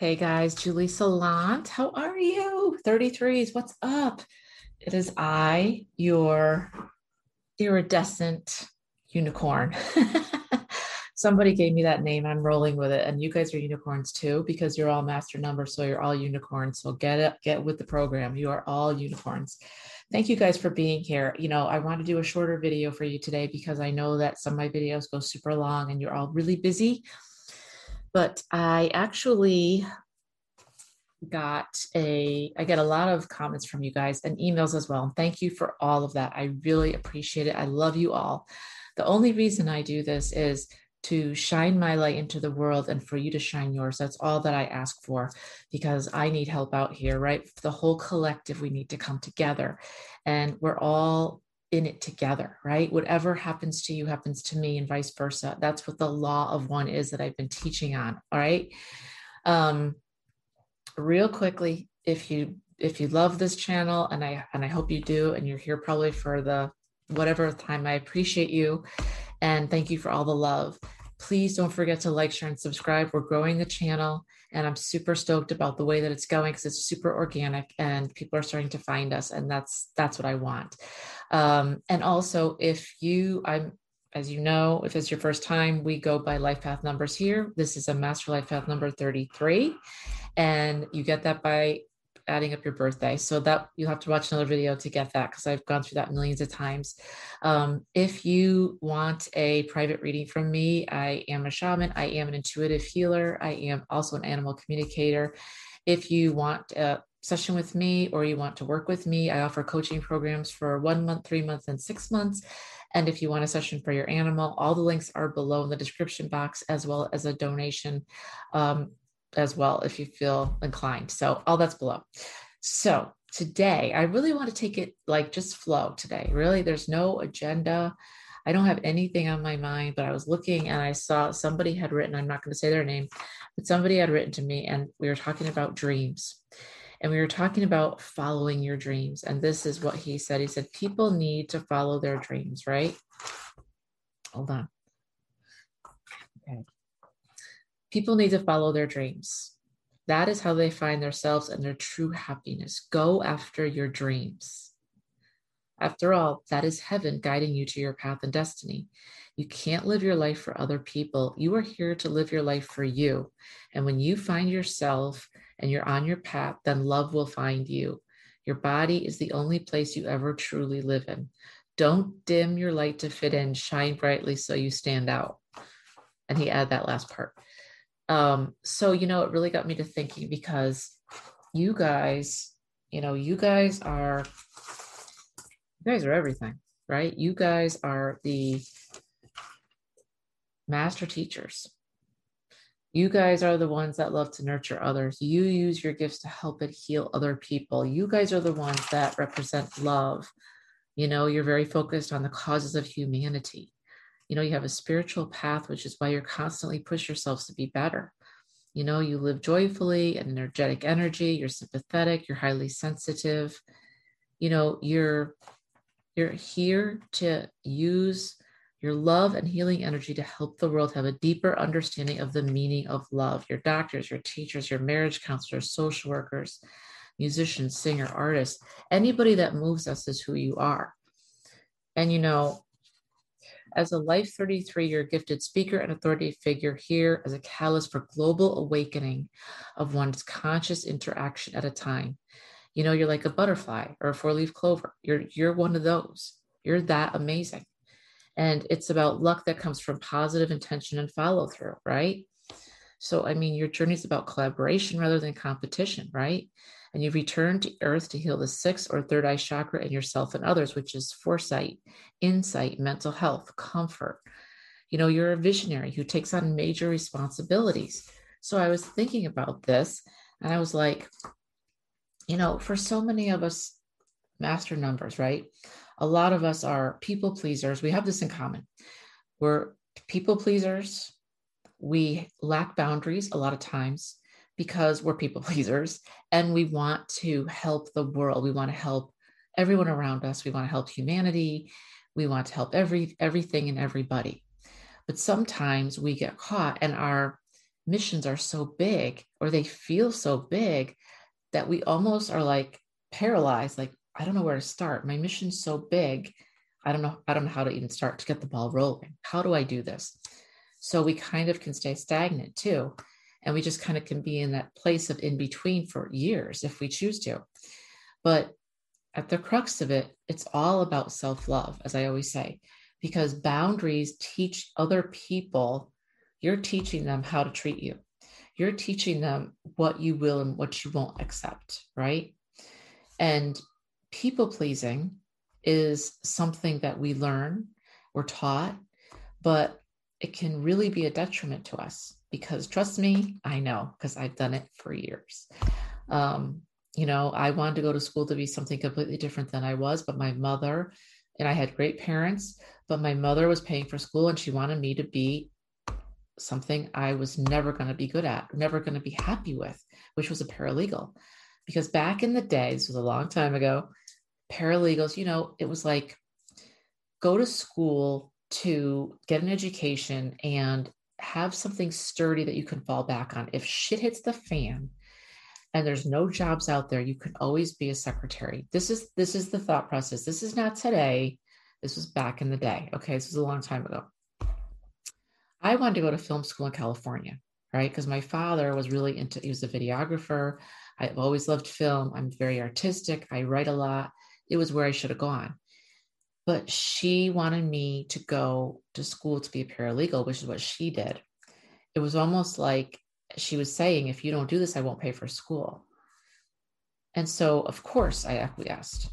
Hey guys, Julie Salant, how are you? 33s, what's up? It is I, your iridescent unicorn. Somebody gave me that name. I'm rolling with it. And you guys are unicorns too, because you're all master numbers. So you're all unicorns. So get with the program. You are all unicorns. Thank you guys for being here. You know, I want to do a shorter video for you today because I know that some of my videos go super long and you're all really busy. But I actually I get a lot of comments from you guys and emails as well. And thank you for all of that. I really appreciate it. I love you all. The only reason I do this is to shine my light into the world and for you to shine yours. That's all that I ask for, because I need help out here, right? The whole collective, we need to come together, and we're all in it together, right? Whatever happens to you happens to me, and vice versa. That's what the law of one is that I've been teaching on. All right. Real quickly, if you love this channel, and I hope you do, and you're here probably for the whatever time, I appreciate you. And thank you for all the love. Please don't forget to like, share, and subscribe. We're growing the channel, and I'm super stoked about the way that it's going because it's super organic and people are starting to find us, and that's what I want. And also, as you know, if it's your first time, we go by life path numbers here. This is a master life path number 33, and you get that by adding up your birthday. So that you'll have to watch another video to get that, because I've gone through that millions of times. If you want a private reading from me, I am a shaman. I am an intuitive healer. I am also an animal communicator. If you want a session with me, or you want to work with me, I offer coaching programs for 1 month, 3 months, and 6 months. And if you want a session for your animal, all the links are below in the description box, as well as a donation, as well, if you feel inclined. So all that's below. So today, I really want to take it like just flow today. Really, there's no agenda. I don't have anything on my mind, but I was looking and I saw somebody had written, I'm not going to say their name, but somebody had written to me, and we were talking about dreams, and we were talking about following your dreams. And this is what he said. He said, people need to follow their dreams, right? Hold on. Okay. People need to follow their dreams. That is how they find themselves and their true happiness. Go after your dreams. After all, that is heaven guiding you to your path and destiny. You can't live your life for other people. You are here to live your life for you. And when you find yourself and you're on your path, then love will find you. Your body is the only place you ever truly live in. Don't dim your light to fit in. Shine brightly so you stand out. And he added that last part. So, you know, it really got me to thinking, because you guys are everything, right? You guys are the master teachers. You guys are the ones that love to nurture others. You use your gifts to help and heal other people. You guys are the ones that represent love. You know, you're very focused on the causes of humanity. You know, you have a spiritual path, which is why you're constantly push yourselves to be better. You know, you live joyfully and energetic energy. You're sympathetic. You're highly sensitive. You know, you're here to use your love and healing energy to help the world have a deeper understanding of the meaning of love. Your doctors, your teachers, your marriage counselors, social workers, musicians, singer, artists, anybody that moves us is who you are. And, you know, as a Life 33, you're a gifted speaker and authority figure here as a catalyst for global awakening of one's conscious interaction at a time. You know, you're like a butterfly or a four-leaf clover. You're one of those. You're that amazing. And it's about luck that comes from positive intention and follow through, right? So, I mean, your journey is about collaboration rather than competition, right? And you return to earth to heal the sixth or third eye chakra in yourself and others, which is foresight, insight, mental health, comfort. You know, you're a visionary who takes on major responsibilities. So I was thinking about this, and I was like, you know, for so many of us master numbers, right? A lot of us are people pleasers. We have this in common. We're people pleasers. We lack boundaries a lot of times, because we're people pleasers and we want to help the world. We want to help everyone around us. We want to help humanity. We want to help everything and everybody. But sometimes we get caught and our missions are so big, or they feel so big, that we almost are like paralyzed. Like, I don't know where to start. My mission's so big. I don't know how to even start to get the ball rolling. How do I do this? So we kind of can stay stagnant too. And we just kind of can be in that place of in between for years if we choose to. But at the crux of it, it's all about self-love, as I always say, because boundaries teach other people. You're teaching them how to treat you. You're teaching them what you will and what you won't accept, right? And people pleasing is something that we learn, we're taught, but it can really be a detriment to us because, trust me, I know, because I've done it for years. I wanted to go to school to be something completely different than I was, but my mother, and I had great parents, but my mother was paying for school and she wanted me to be something I was never going to be good at, never going to be happy with, which was a paralegal. Because back in the day, this was a long time ago, paralegals, it was like, go to school to get an education and have something sturdy that you can fall back on. If shit hits the fan and there's no jobs out there, you can always be a secretary. This is the thought process. This is not today. This was back in the day. Okay. This was a long time ago. I wanted to go to film school in California, right? Because my father was really into, he was a videographer. I've always loved film. I'm very artistic. I write a lot. It was where I should have gone. But she wanted me to go to school to be a paralegal, which is what she did. It was almost like she was saying, if you don't do this, I won't pay for school. And so, of course, I acquiesced.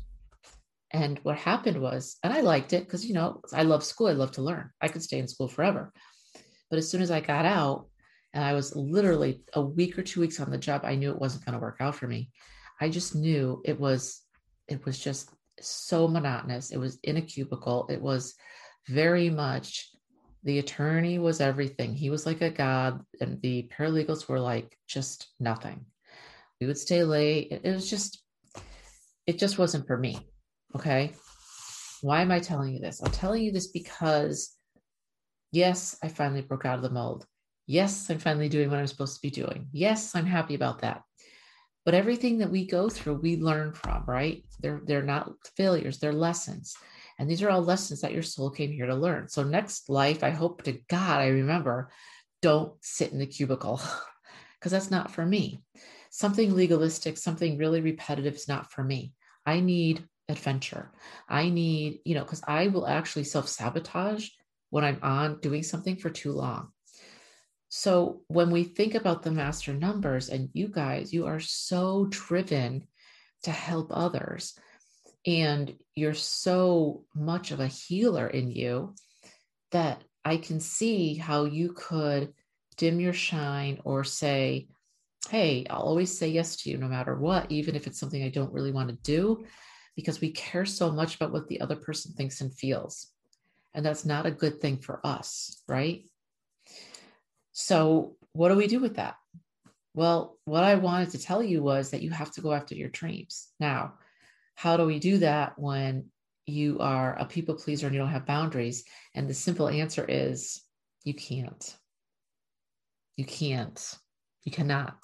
And what happened was, and I liked it because, I love school. I love to learn. I could stay in school forever. But as soon as I got out and I was literally a week or 2 weeks on the job, I knew it wasn't going to work out for me. I just knew it was just so monotonous. It was in a cubicle. It was very much, the attorney was everything. He was like a god, and the paralegals were like just nothing. We would stay late. It just wasn't for me. Okay. Why am I telling you this? I'm telling you this because, yes, I finally broke out of the mold. Yes, I'm finally doing what I'm supposed to be doing. Yes, I'm happy about that. But everything that we go through, we learn from, right? They're not failures, they're lessons. And these are all lessons that your soul came here to learn. So next life, I hope to God, I remember, don't sit in the cubicle because that's not for me. Something legalistic, something really repetitive is not for me. I need adventure. I need, because I will actually self-sabotage when I'm on doing something for too long. So when we think about the master numbers, and you guys, you are so driven to help others, and you're so much of a healer in you that I can see how you could dim your shine or say, hey, I'll always say yes to you no matter what, even if it's something I don't really want to do, because we care so much about what the other person thinks and feels. And that's not a good thing for us, right? So what do we do with that? Well, what I wanted to tell you was that you have to go after your dreams. Now, how do we do that when you are a people pleaser and you don't have boundaries? And the simple answer is you can't. You can't. You cannot.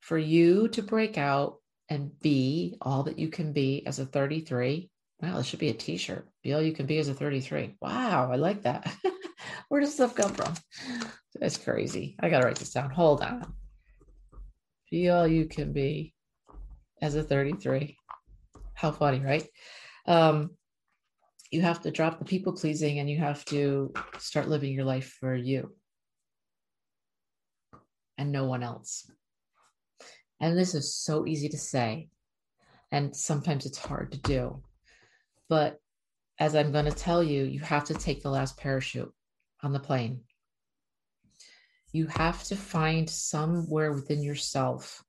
For you to break out and be all that you can be as a 33, wow, this should be a t-shirt. Be all you can be as a 33. Wow, I like that. Where does stuff come from? That's crazy. I got to write this down. Hold on. Be all you can be as a 33. How funny, right? You have to drop the people pleasing and you have to start living your life for you and no one else. And this is so easy to say. And sometimes it's hard to do. But as I'm going to tell you, you have to take the last parachute on the plane. You have to find somewhere within yourself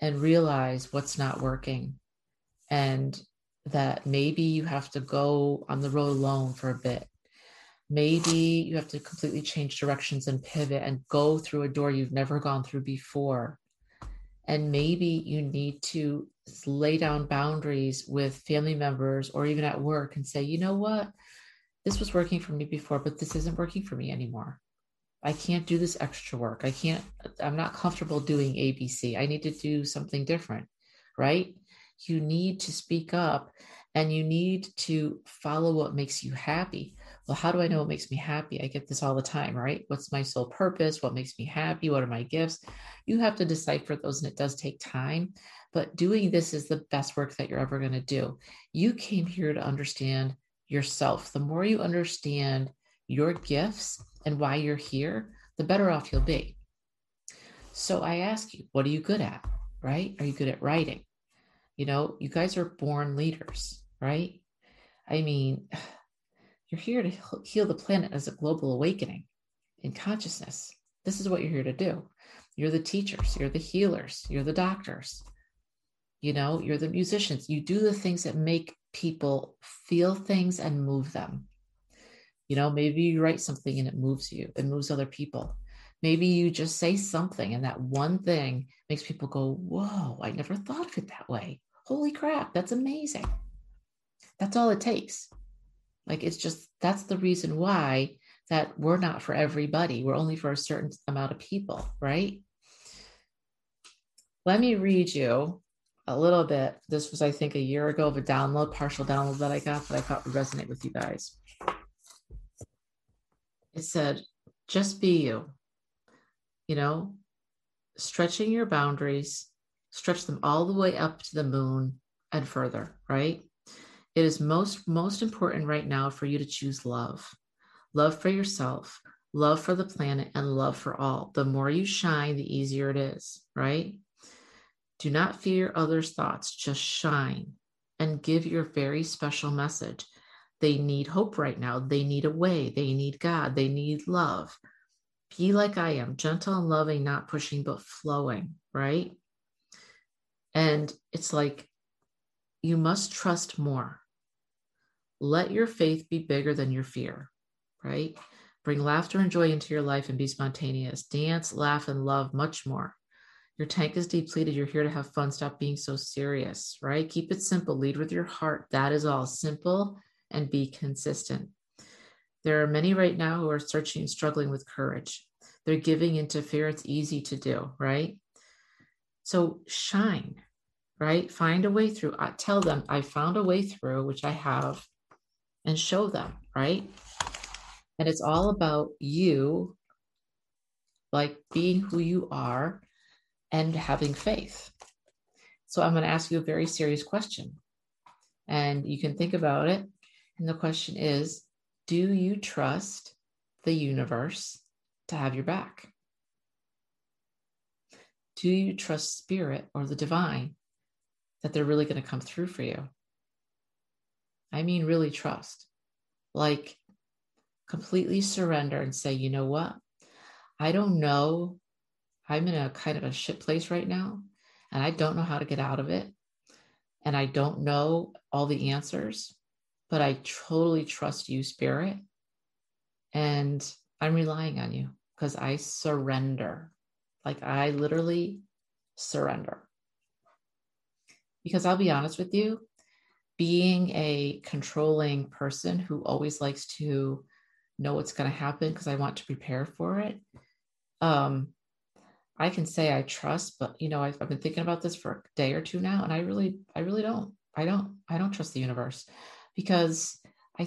and realize what's not working, and that maybe you have to go on the road alone for a bit. Maybe you have to completely change directions and pivot and go through a door you've never gone through before. And maybe you need to lay down boundaries with family members or even at work and say, you know what? This was working for me before, but this isn't working for me anymore. I can't do this extra work. I'm not comfortable doing ABC. I need to do something different, right? You need to speak up and you need to follow what makes you happy. Well, how do I know what makes me happy? I get this all the time, right? What's my sole purpose? What makes me happy? What are my gifts? You have to decipher those, and it does take time, but doing this is the best work that you're ever going to do. You came here to understand yourself. The more you understand your gifts and why you're here, the better off you'll be. So I ask you, what are you good at, right? Are you good at writing? You know, you guys are born leaders, right? I mean, you're here to heal the planet as a global awakening in consciousness. This is what you're here to do. You're the teachers, you're the healers, you're the doctors, you know, you're the musicians. You do the things that make people feel things and move them. You know, maybe you write something and it moves you, it moves other people. Maybe you just say something and that one thing makes people go, whoa, I never thought of it that way. Holy crap, that's amazing. That's all it takes. Like, it's just, that's the reason why that we're not for everybody. We're only for a certain amount of people, right? Let me read you a little bit. This was, I think, a year ago of a download, partial download that I got that I thought would resonate with you guys. It said, just be you, you know, stretching your boundaries, stretch them all the way up to the moon and further, right? It is most important right now for you to choose love, love for yourself, love for the planet, and love for all. The more you shine, the easier it is, right? Do not fear others' thoughts, just shine and give your very special message. They need hope right now. They need a way. They need God. They need love. Be like I am, gentle and loving, not pushing, but flowing, right? And it's like, you must trust more. Let your faith be bigger than your fear, right? Bring laughter and joy into your life and be spontaneous. Dance, laugh, and love much more. Your tank is depleted. You're here to have fun. Stop being so serious, right? Keep it simple. Lead with your heart. That is all. Simple and be consistent. There are many right now who are searching and struggling with courage. They're giving into fear. It's easy to do, right? So shine, right? Find a way through. Tell them I found a way through, which I have, and show them, right? And it's all about you, like being who you are and having faith. So I'm going to ask you a very serious question, and you can think about it. And the question is, do you trust the universe to have your back? Do you trust spirit or the divine that they're really going to come through for you? I mean, really trust, like completely surrender and say, you know what? I don't know. I'm in a kind of a shit place right now, and I don't know how to get out of it. And I don't know all the answers, but I totally trust you, spirit. And I'm relying on you because I surrender. Like, I literally surrender. Because I'll be honest with you, being a controlling person who always likes to know what's going to happen because I want to prepare for it. I can say I trust, but you know, I've been thinking about this for a day or two now, and I really don't. I don't trust the universe, because I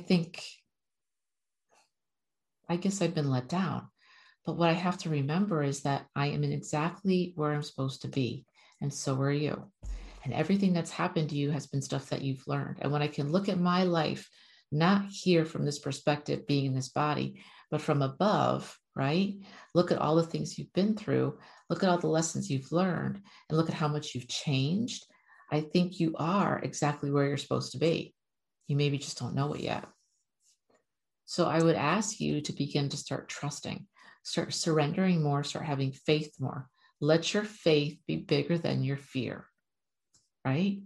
guess I've been let down. But what I have to remember is that I am in exactly where I'm supposed to be. And so are you. And everything that's happened to you has been stuff that you've learned. And when I can look at my life, not here from this perspective, being in this body, but from above, right? Look at all the things you've been through, look at all the lessons you've learned, and look at how much you've changed. I think you are exactly where you're supposed to be. You maybe just don't know it yet. So I would ask you to begin to start trusting, start surrendering more, start having faith more. Let your faith be bigger than your fear, right?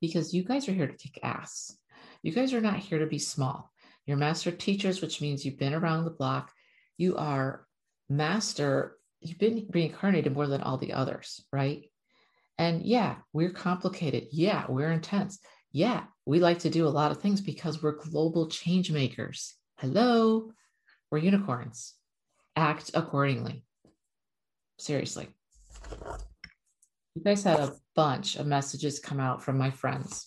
Because you guys are here to kick ass. You guys are not here to be small. You're master teachers, which means you've been around the block. You are master. You've been reincarnated more than all the others, right? And yeah, we're complicated. Yeah, we're intense. Yeah, we like to do a lot of things because we're global change makers. Hello, we're unicorns. act accordingly. Seriously. You guys had a bunch of messages come out from my friends,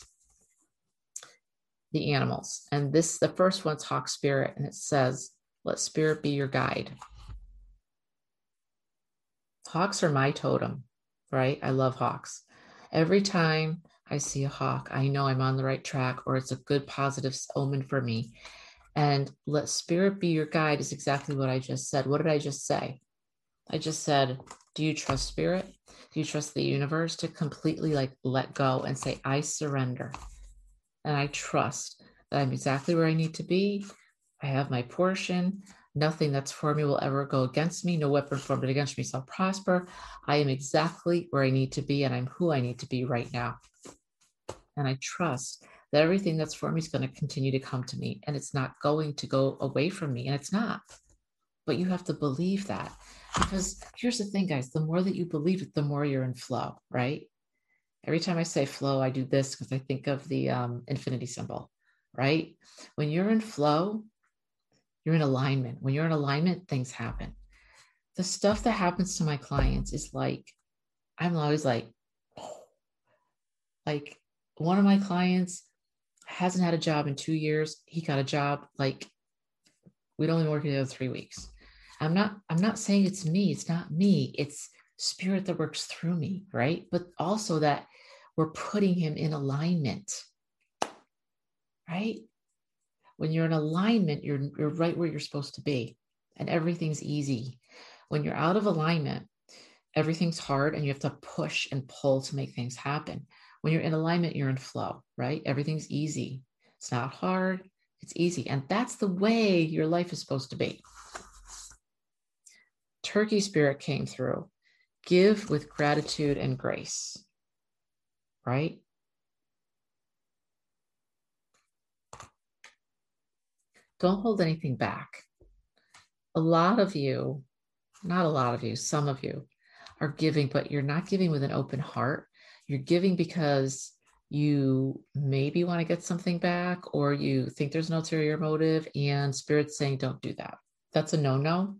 the animals. And this, the first one talks spirit, and it says, let spirit be your guide. Hawks are my totem, right? I love hawks. Every time I see a hawk, I know I'm on the right track, or it's a good positive omen for me. And let spirit be your guide is exactly what I just said. What did I just say? I just said, do you trust spirit? Do you trust the universe to completely let go and say, I surrender and I trust that I'm exactly where I need to be. I have my portion. Nothing that's for me will ever go against me. No weapon formed against me shall prosper. I am exactly where I need to be, and I'm who I need to be right now. And I trust that everything that's for me is going to continue to come to me, and it's not going to go away from me, and it's not. But you have to believe that, because here's the thing, guys, the more that you believe it, the more you're in flow, right? Every time I say flow, I do this because I think of the infinity symbol, right? When you're in flow, you're in alignment. When you're in alignment, things happen. The stuff that happens to my clients is like, I'm always like one of my clients hasn't had a job in 2 years. He got a job, we'd only work together 3 weeks. I'm not saying it's me. It's not me. It's spirit that works through me, right? But also that we're putting him in alignment, right? When you're in alignment, you're right where you're supposed to be, and everything's easy. When you're out of alignment, everything's hard, and you have to push and pull to make things happen. When you're in alignment, you're in flow, right? Everything's easy. It's not hard. It's easy. And that's the way your life is supposed to be. Turkey spirit came through. Give with gratitude and grace, right? Don't hold anything back. A lot of you, not a lot of you, some of you are giving, but you're not giving with an open heart. You're giving because you maybe want to get something back, or you think there's an ulterior motive, and spirit's saying, don't do that. That's a no-no.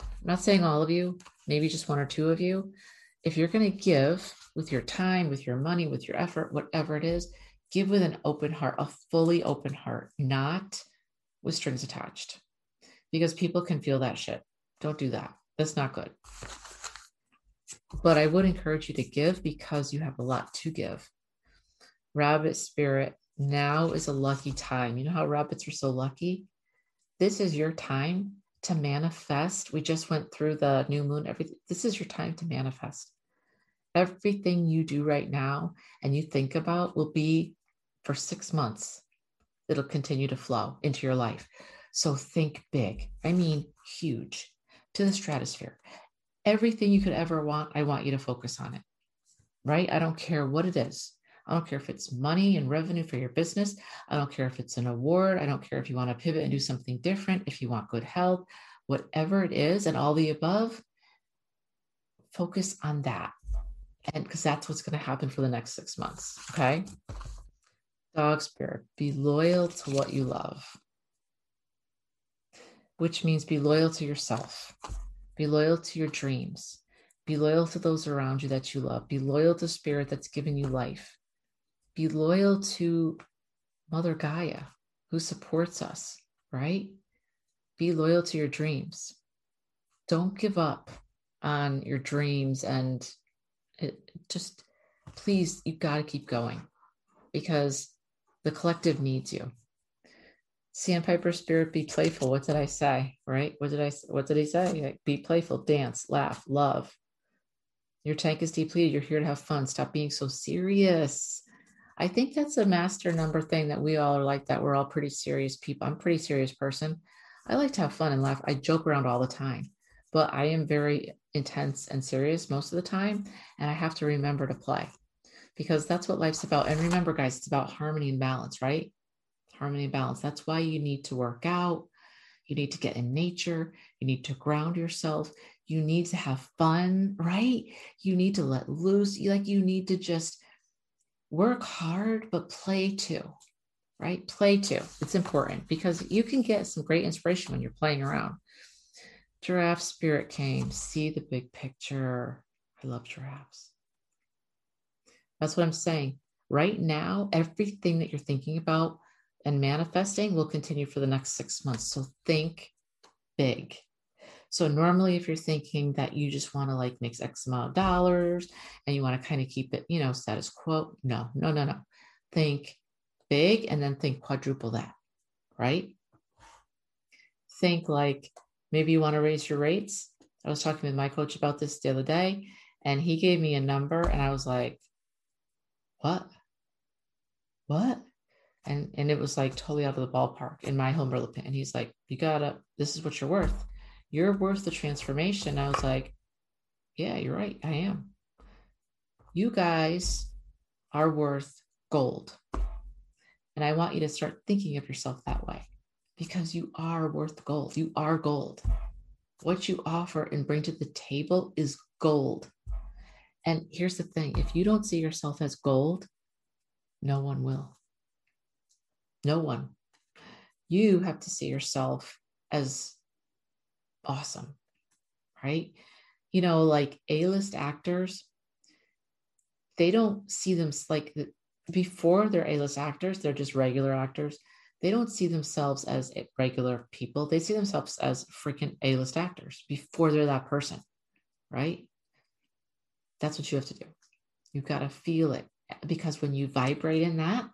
I'm not saying all of you, maybe just one or two of you. If you're going to give with your time, with your money, with your effort, whatever it is, give with an open heart, a fully open heart, not with strings attached, because people can feel that shit. Don't do that. That's not good. But I would encourage you to give, because you have a lot to give. Rabbit spirit, now is a lucky time. You know how rabbits are so lucky? This is your time to manifest. We just went through the new moon. Everything. This is your time to manifest. Everything you do right now and you think about will be for 6 months. It'll continue to flow into your life. So think big. I mean, huge, to the stratosphere. Everything you could ever want, I want you to focus on it, right? I don't care what it is. I don't care if it's money and revenue for your business. I don't care if it's an award. I don't care if you want to pivot and do something different, if you want good health, whatever it is, and all the above, focus on that. And because that's what's going to happen for the next 6 months. Okay. Dog spirit, be loyal to what you love, which means be loyal to yourself, be loyal to your dreams, be loyal to those around you that you love, be loyal to spirit that's giving you life, be loyal to Mother Gaia who supports us, right? Be loyal to your dreams. Don't give up on your dreams, and please, you've got to keep going, because the collective needs you. Sandpiper spirit, be playful. What did I say? Right? What did he say? Like, be playful, dance, laugh, love. Your tank is depleted. You're here to have fun. Stop being so serious. I think that's a master number thing, that we all are like that. We're all pretty serious people. I'm a pretty serious person. I like to have fun and laugh. I joke around all the time, but I am very intense and serious most of the time. And I have to remember to play, because that's what life's about. And remember, guys, it's about harmony and balance, right? Harmony and balance. That's why you need to work out. You need to get in nature. You need to ground yourself. You need to have fun, right? You need to let loose. You need to just work hard, but play too, right? Play too. It's important, because you can get some great inspiration when you're playing around. Giraffe spirit came. See the big picture. I love giraffes. That's what I'm saying. Right now, everything that you're thinking about and manifesting will continue for the next 6 months. So think big. So normally if you're thinking that you just want to like make X amount of dollars and you want to kind of keep it, you know, status quo. No. Think big and then think quadruple that, right? Think like maybe you want to raise your rates. I was talking with my coach about this the other day and he gave me a number and I was like, what? And it was like totally out of the ballpark in my humble opinion. And he's like, this is what you're worth. You're worth the transformation. I was like, yeah, you're right. I am. You guys are worth gold. And I want you to start thinking of yourself that way because you are worth gold. You are gold. What you offer and bring to the table is gold. And here's the thing. If you don't see yourself as gold, no one will. No one. You have to see yourself as awesome, right? You know, like A-list actors, they don't see them like before they're A-list actors, they're just regular actors. They don't see themselves as regular people. They see themselves as freaking A-list actors before they're that person, right? That's what you have to do. You've got to feel it because when you vibrate in that,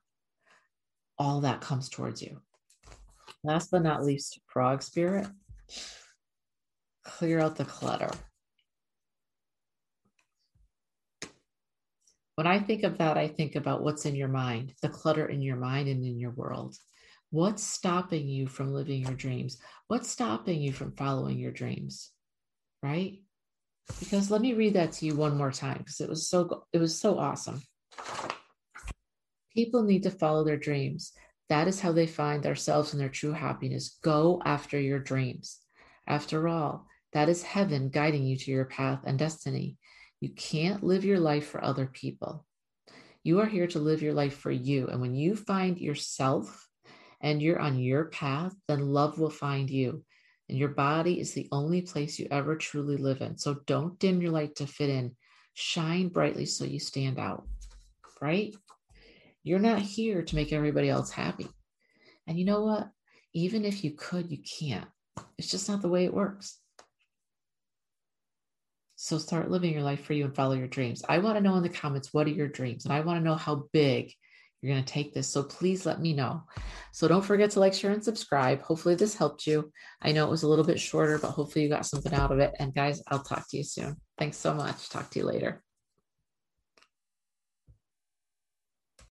all that comes towards you. Last but not least, frog spirit. Clear out the clutter. When I think of that, I think about what's in your mind, the clutter in your mind and in your world. What's stopping you from living your dreams? What's stopping you from following your dreams? Right? Because let me read that to you one more time because it was so awesome. People need to follow their dreams. That is how they find themselves and their true happiness. Go after your dreams. After all, that is heaven guiding you to your path and destiny. You can't live your life for other people. You are here to live your life for you. And when you find yourself and you're on your path, then love will find you. And your body is the only place you ever truly live in. So don't dim your light to fit in. Shine brightly so you stand out, right? You're not here to make everybody else happy. And you know what? Even if you could, you can't. It's just not the way it works. So start living your life for you and follow your dreams. I want to know in the comments, what are your dreams? And I want to know how big you're going to take this. So please let me know. So don't forget to like, share, and subscribe. Hopefully this helped you. I know it was a little bit shorter, but hopefully you got something out of it. And guys, I'll talk to you soon. Thanks so much. Talk to you later.